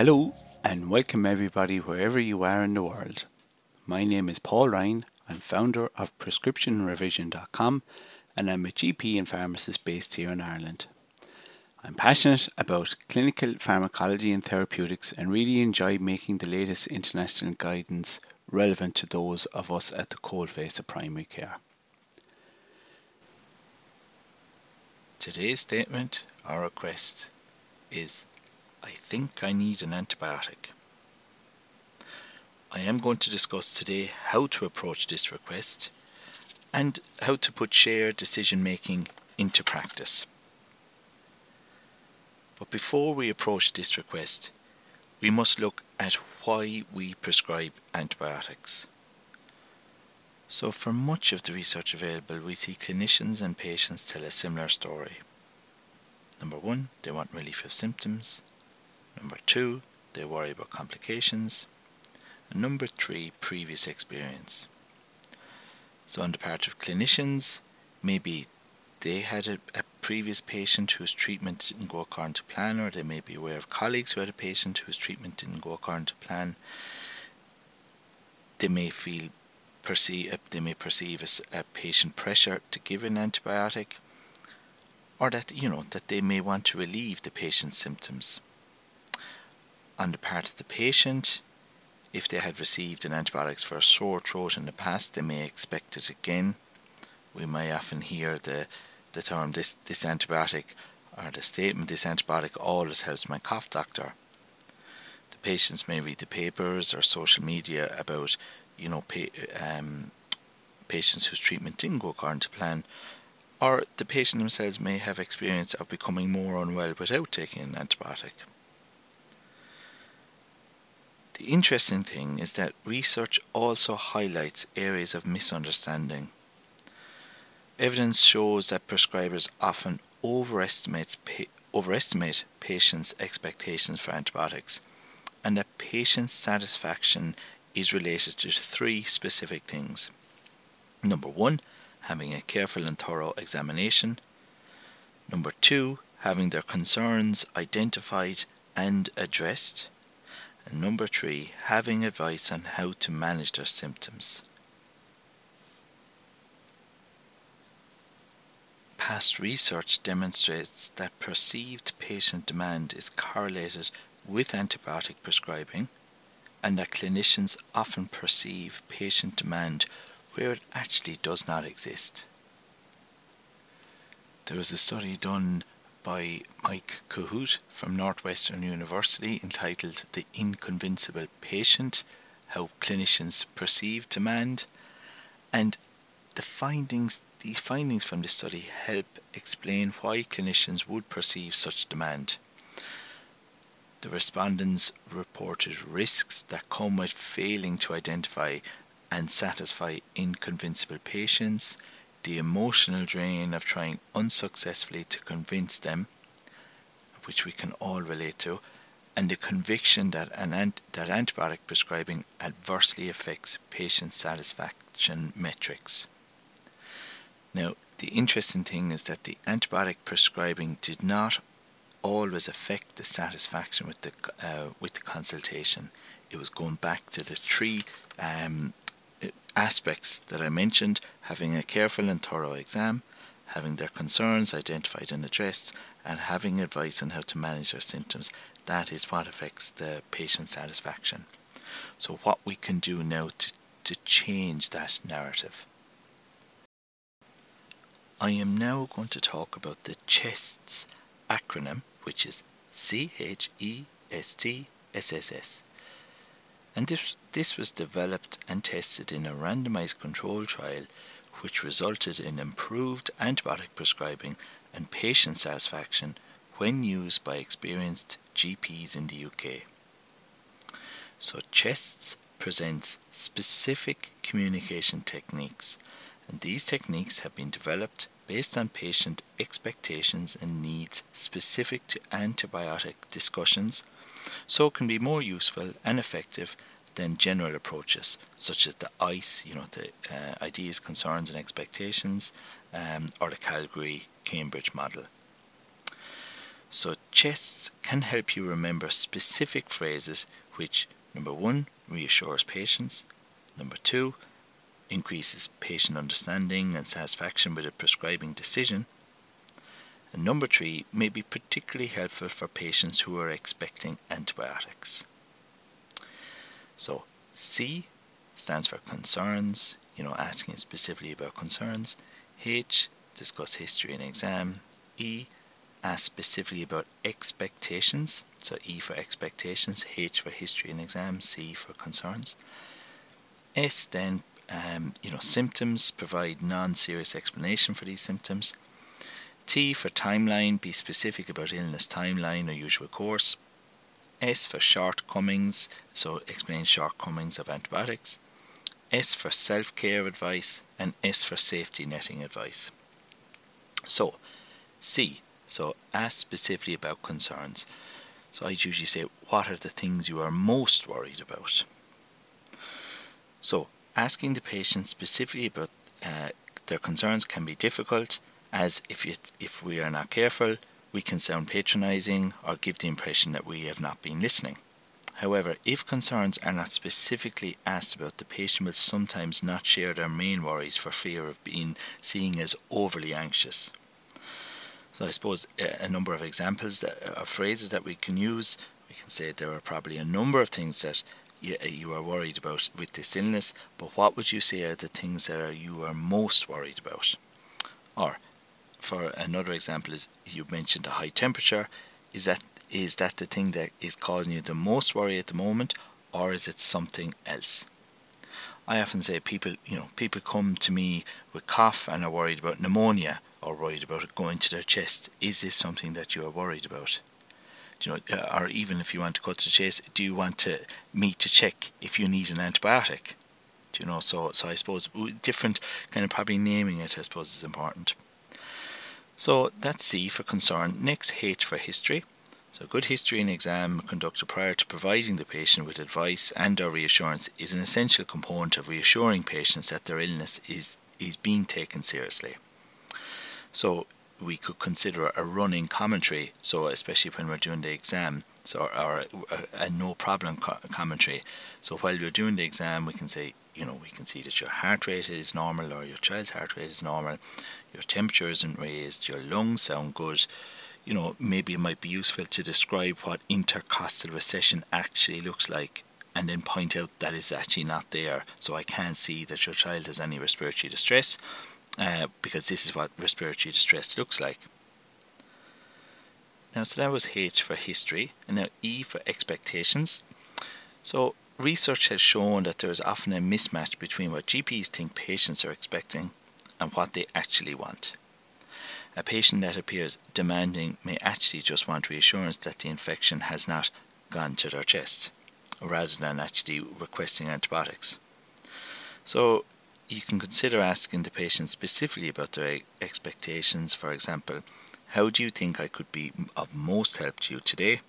Hello and welcome everybody wherever you are in the world. My name is Paul Ryan. I'm founder of PrescriptionRevision.com and I'm a GP and pharmacist based here in Ireland. I'm passionate about clinical pharmacology and therapeutics and really enjoy making the latest international guidance relevant to those of us at the coalface of primary care. Today's statement or request is, I think I need an antibiotic. I am going to discuss today how to approach this request and how to put shared decision making into practice. But before we approach this request, we must look at why we prescribe antibiotics. So for much of the research available, we see clinicians and patients tell a similar story. Number one, they want relief of symptoms. Number two, they worry about complications. And number three, previous experience. So on the part of clinicians, maybe they had a previous patient whose treatment didn't go according to plan, or they may be aware of colleagues who had a patient whose treatment didn't go according to plan. They may perceive as a patient pressure to give an antibiotic, or that they may want to relieve the patient's symptoms. On the part of the patient, if they had received an antibiotics for a sore throat in the past, they may expect it again. We may often hear the term, this antibiotic, or the statement, this antibiotic always helps my cough doctor. The patients may read the papers or social media about patients whose treatment didn't go according to plan, or the patient themselves may have experience of becoming more unwell without taking an antibiotic. The interesting thing is that research also highlights areas of misunderstanding. Evidence shows that prescribers often overestimate patients' expectations for antibiotics, and that patient satisfaction is related to three specific things. Number one, having a careful and thorough examination. Number two, having their concerns identified and addressed. And number three, having advice on how to manage their symptoms. Past research demonstrates that perceived patient demand is correlated with antibiotic prescribing, and that clinicians often perceive patient demand where it actually does not exist. There was a study done by Mike Cahut from Northwestern University entitled The Inconvincible Patient, How Clinicians Perceive Demand, and the findings from this study help explain why clinicians would perceive such demand. The respondents reported risks that come with failing to identify and satisfy inconvincible patients, the emotional drain of trying unsuccessfully to convince them, which we can all relate to, and the conviction that antibiotic prescribing adversely affects patient satisfaction metrics. Now, the interesting thing is that the antibiotic prescribing did not always affect the satisfaction with the consultation. It was going back to the three aspects that I mentioned: having a careful and thorough exam, having their concerns identified and addressed, and having advice on how to manage their symptoms. That is what affects the patient satisfaction. So what we can do now to change that narrative. I am now going to talk about the CHESTSSS acronym, which is CHESTSSS. And this was developed and tested in a randomized control trial, which resulted in improved antibiotic prescribing and patient satisfaction when used by experienced GPs in the UK. So CHESTSSS presents specific communication techniques, and these techniques have been developed based on patient expectations and needs specific to antibiotic discussions, so can be more useful and effective than general approaches such as the ICE, the ideas, concerns and expectations, or the Calgary Cambridge model. So CHESTSSS can help you remember specific phrases which, number one, reassures patients, number two, increases patient understanding and satisfaction with a prescribing decision, and number three, may be particularly helpful for patients who are expecting antibiotics. So C stands for concerns, asking specifically about concerns. H, discuss history and exam. E, ask specifically about expectations. So E for expectations, H for history and exam, C for concerns. S then, symptoms, provide non-serious explanation for these symptoms. T for timeline, be specific about illness timeline or usual course. S for shortcomings, so explain shortcomings of antibiotics. S for self-care advice, and S for safety netting advice. So, C, so ask specifically about concerns. So I'd usually say, what are the things you are most worried about? So, asking the patient specifically about their concerns can be difficult, as if we are not careful, we can sound patronizing or give the impression that we have not been listening. However, if concerns are not specifically asked about, the patient will sometimes not share their main worries for fear of being seen as overly anxious. So I suppose a number of examples of phrases that we can use, we can say there are probably a number of things that you are worried about with this illness, but what would you say are the things that you are most worried about? Or, for another example, is you mentioned a high temperature. Is that the thing that is causing you the most worry at the moment, or is it something else? I often say people come to me with cough and are worried about pneumonia or worried about it going to their chest. Is this something that you are worried about? Or even if you want to cut to the chase, do you want me to check if you need an antibiotic? So I suppose different kind of probably naming it, I suppose, is important. So that's C for concern. Next, H for history. So good history and exam conducted prior to providing the patient with advice and or reassurance is an essential component of reassuring patients that their illness is being taken seriously. So we could consider a running commentary, so especially when we're doing the exam, so or a no problem commentary. So while you're doing the exam, we can say, we can see that your heart rate is normal, or your child's heart rate is normal, your temperature isn't raised, your lungs sound good. Maybe it might be useful to describe what intercostal recession actually looks like, and then point out that it's actually not there. So I can't see that your child has any respiratory distress, because this is what respiratory distress looks like. Now, so that was H for history, and now E for expectations. So research has shown that there is often a mismatch between what GPs think patients are expecting and what they actually want. A patient that appears demanding may actually just want reassurance that the infection has not gone to their chest, rather than actually requesting antibiotics. So you can consider asking the patient specifically about their expectations. For example, how do you think I could be of most help to you today?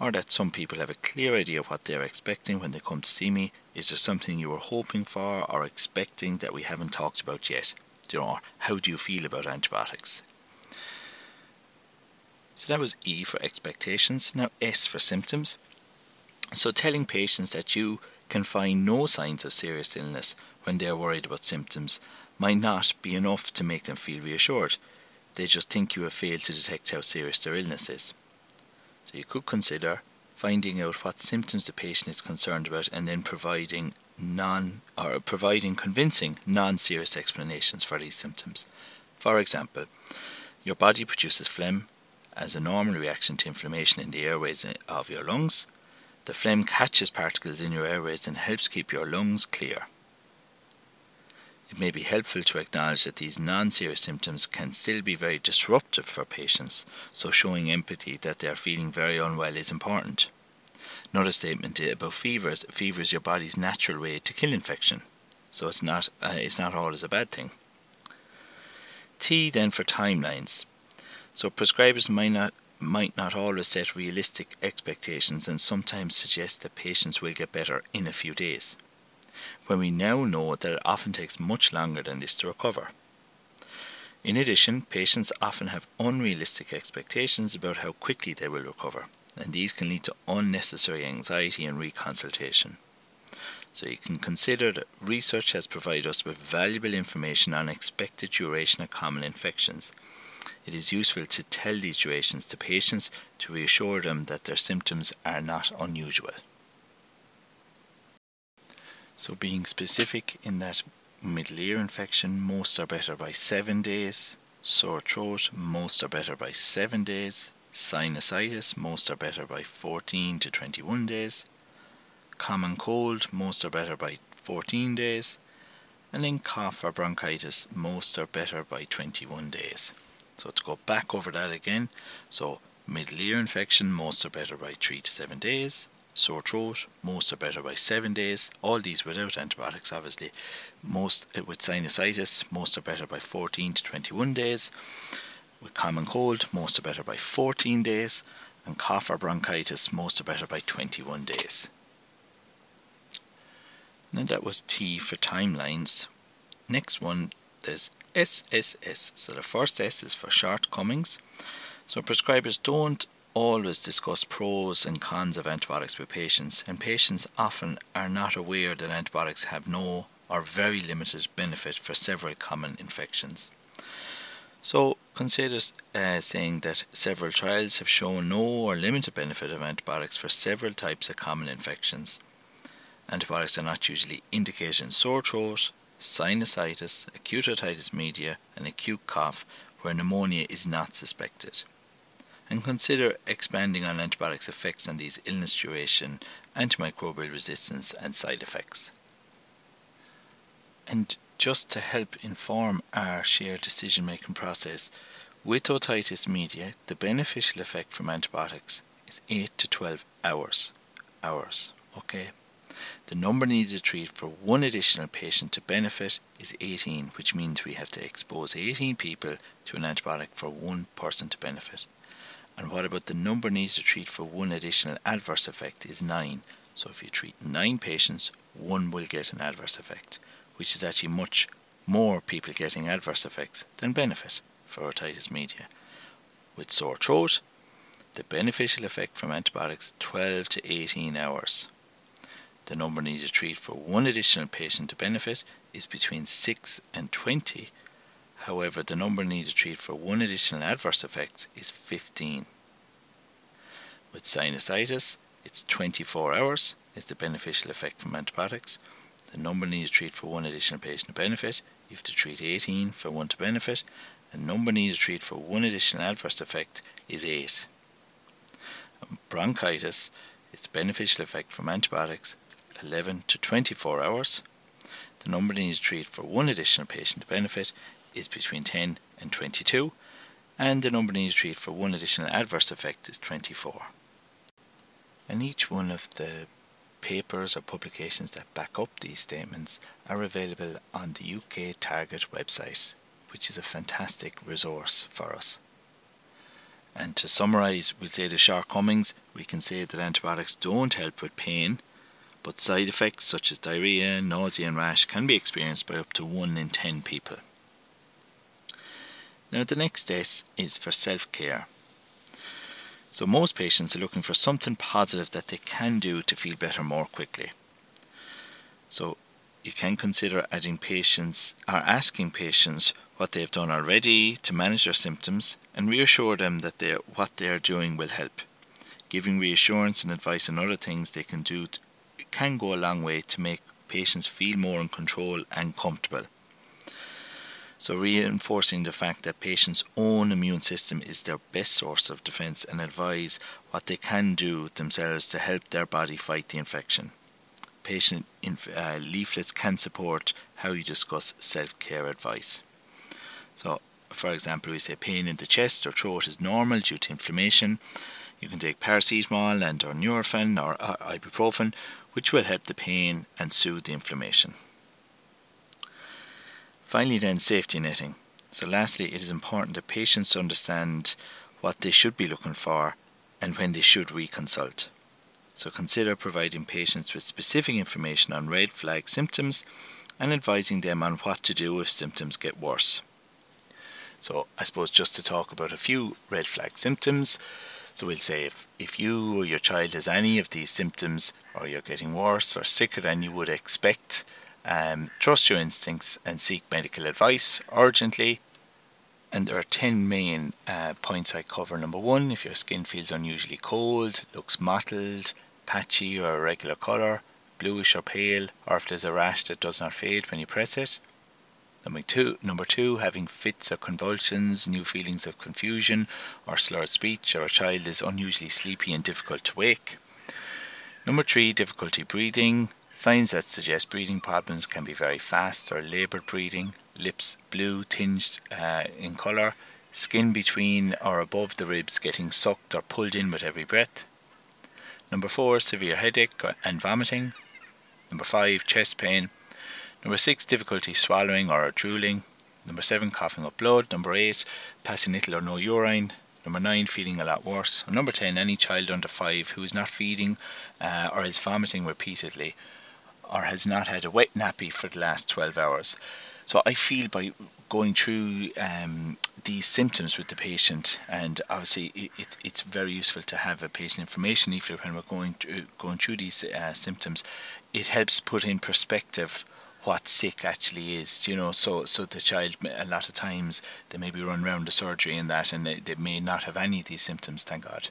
Or that some people have a clear idea of what they're expecting when they come to see me. Is there something you were hoping for or expecting that we haven't talked about yet? Or how do you feel about antibiotics? So that was E for expectations. Now S for symptoms. So telling patients that you can find no signs of serious illness when they are worried about symptoms might not be enough to make them feel reassured. They just think you have failed to detect how serious their illness is. So you could consider finding out what symptoms the patient is concerned about, and then providing convincing non-serious explanations for these symptoms. For example, your body produces phlegm as a normal reaction to inflammation in the airways of your lungs. The phlegm catches particles in your airways and helps keep your lungs clear. It may be helpful to acknowledge that these non-serious symptoms can still be very disruptive for patients, so showing empathy that they are feeling very unwell is important. Another statement about fevers. Fever is your body's natural way to kill infection, so it's not always a bad thing. T then for timelines. So prescribers might not always set realistic expectations, and sometimes suggest that patients will get better in a few days, when we now know that it often takes much longer than this to recover. In addition, patients often have unrealistic expectations about how quickly they will recover, and these can lead to unnecessary anxiety and reconsultation. So you can consider that research has provided us with valuable information on expected duration of common infections. It is useful to tell these durations to patients to reassure them that their symptoms are not unusual. So being specific in that middle ear infection, most are better by 7 days. Sore throat, most are better by 7 days. Sinusitis, most are better by 14 to 21 days. Common cold, most are better by 14 days, and in cough or bronchitis, most are better by 21 days. So to go back over that again, so middle ear infection, most are better by 3 to 7 days, sore throat, most are better by 7 days, all these without antibiotics obviously, most with sinusitis, most are better by 14 to 21 days, with common cold, most are better by 14 days, and cough or bronchitis, most are better by 21 days. And that was T for timelines. Next one is SSS. So the first S is for shortcomings. So prescribers don't always discuss pros and cons of antibiotics with patients, and patients often are not aware that antibiotics have no or very limited benefit for several common infections. So considers saying that several trials have shown no or limited benefit of antibiotics for several types of common infections. Antibiotics are not usually indicated in sore throat, sinusitis, acute otitis media, and acute cough, where pneumonia is not suspected. And consider expanding on antibiotics' effects on these illness duration, antimicrobial resistance, and side effects. And just to help inform our shared decision-making process, with otitis media, the beneficial effect from antibiotics is 8 to 12 hours. Okay. The number needed to treat for one additional patient to benefit is 18, which means we have to expose 18 people to an antibiotic for one person to benefit. And what about the number needed to treat for one additional adverse effect is 9. So if you treat 9 patients, one will get an adverse effect, which is actually much more people getting adverse effects than benefit for otitis media. With sore throat, the beneficial effect from antibiotics 12 to 18 hours. The number needed to treat for one additional patient to benefit is between 6 and 20. However, the number needed to treat for one additional adverse effect is 15. With sinusitis, it's 24 hours is the beneficial effect from antibiotics. The number needed to treat for one additional patient to benefit, you have to treat 18 for one to benefit. The number needed to treat for one additional adverse effect is 8. And bronchitis, its beneficial effect from antibiotics, 11 to 24 hours. The number needed to treat for one additional patient to benefit is between 10 and 22, and the number needed to treat for one additional adverse effect is 24. And each one of the papers or publications that back up these statements are available on the UK Target website, which is a fantastic resource for us. And to summarise, we'll say the shortcomings, we can say that antibiotics don't help with pain, but side effects such as diarrhoea, nausea and rash can be experienced by up to 1 in 10 people. Now the next S is for self-care. So most patients are looking for something positive that they can do to feel better more quickly. So you can consider asking patients what they have done already to manage their symptoms and reassure them that what they are doing will help. Giving reassurance and advice on other things they can do can go a long way to make patients feel more in control and comfortable. So reinforcing the fact that patients' own immune system is their best source of defence, and advise what they can do themselves to help their body fight the infection. Patient leaflets can support how you discuss self-care advice. So, for example, we say pain in the chest or throat is normal due to inflammation. You can take paracetamol and/or Nurofen or ibuprofen, which will help the pain and soothe the inflammation. Finally then, safety netting. So lastly, it is important that patients understand what they should be looking for and when they should reconsult. So consider providing patients with specific information on red flag symptoms and advising them on what to do if symptoms get worse. So I suppose just to talk about a few red flag symptoms. So we'll say if you or your child has any of these symptoms, or you're getting worse or sicker than you would expect, trust your instincts and seek medical advice urgently. And there are 10 main points I cover. Number one, if your skin feels unusually cold, looks mottled, patchy or irregular colour, bluish or pale, or if there's a rash that does not fade when you press it. Number two, having fits or convulsions, new feelings of confusion or slurred speech, or a child is unusually sleepy and difficult to wake. Number three, difficulty breathing. Signs that suggest breathing problems can be very fast or laboured breathing, lips blue tinged in colour, skin between or above the ribs getting sucked or pulled in with every breath. Number 4, severe headache and vomiting. Number 5, chest pain. Number 6, difficulty swallowing or drooling. Number 7, coughing up blood. Number 8, passing little or no urine. Number 9, feeling a lot worse. And number 10, any child under 5 who is not feeding or is vomiting repeatedly, or has not had a wet nappy for the last 12 hours. So I feel by going through these symptoms with the patient, and obviously it's very useful to have a patient information leaflet when we're going through these symptoms. It helps put in perspective what sick actually is, you know, so the child, a lot of times they maybe run around the surgery and that, and they may not have any of these symptoms, thank God.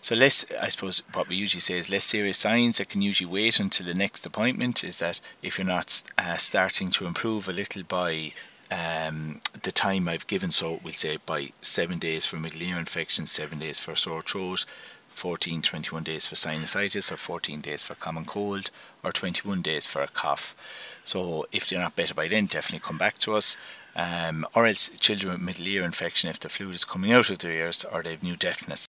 So I suppose what we usually say is less serious signs that can usually wait until the next appointment is that if you're not starting to improve a little by the time I've given, so we'll say by 7 days for middle ear infection, 7 days for sore throat, 21 days for sinusitis, or 14 days for common cold, or 21 days for a cough. So if they're not better by then, definitely come back to us. Or else children with middle ear infection if the fluid is coming out of their ears or they have new deafness.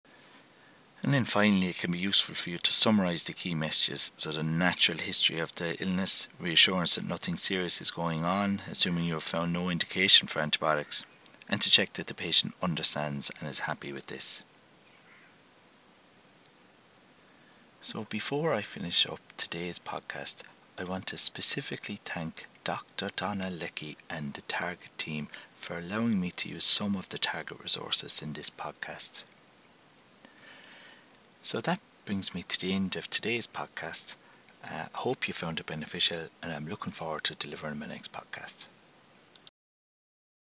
And then finally, it can be useful for you to summarise the key messages, so the natural history of the illness, reassurance that nothing serious is going on, assuming you have found no indication for antibiotics, and to check that the patient understands and is happy with this. So before I finish up today's podcast, I want to specifically thank Dr. Donna Leckie and the Target team for allowing me to use some of the Target resources in this podcast. So that brings me to the end of today's podcast. I hope you found it beneficial, and I'm looking forward to delivering my next podcast.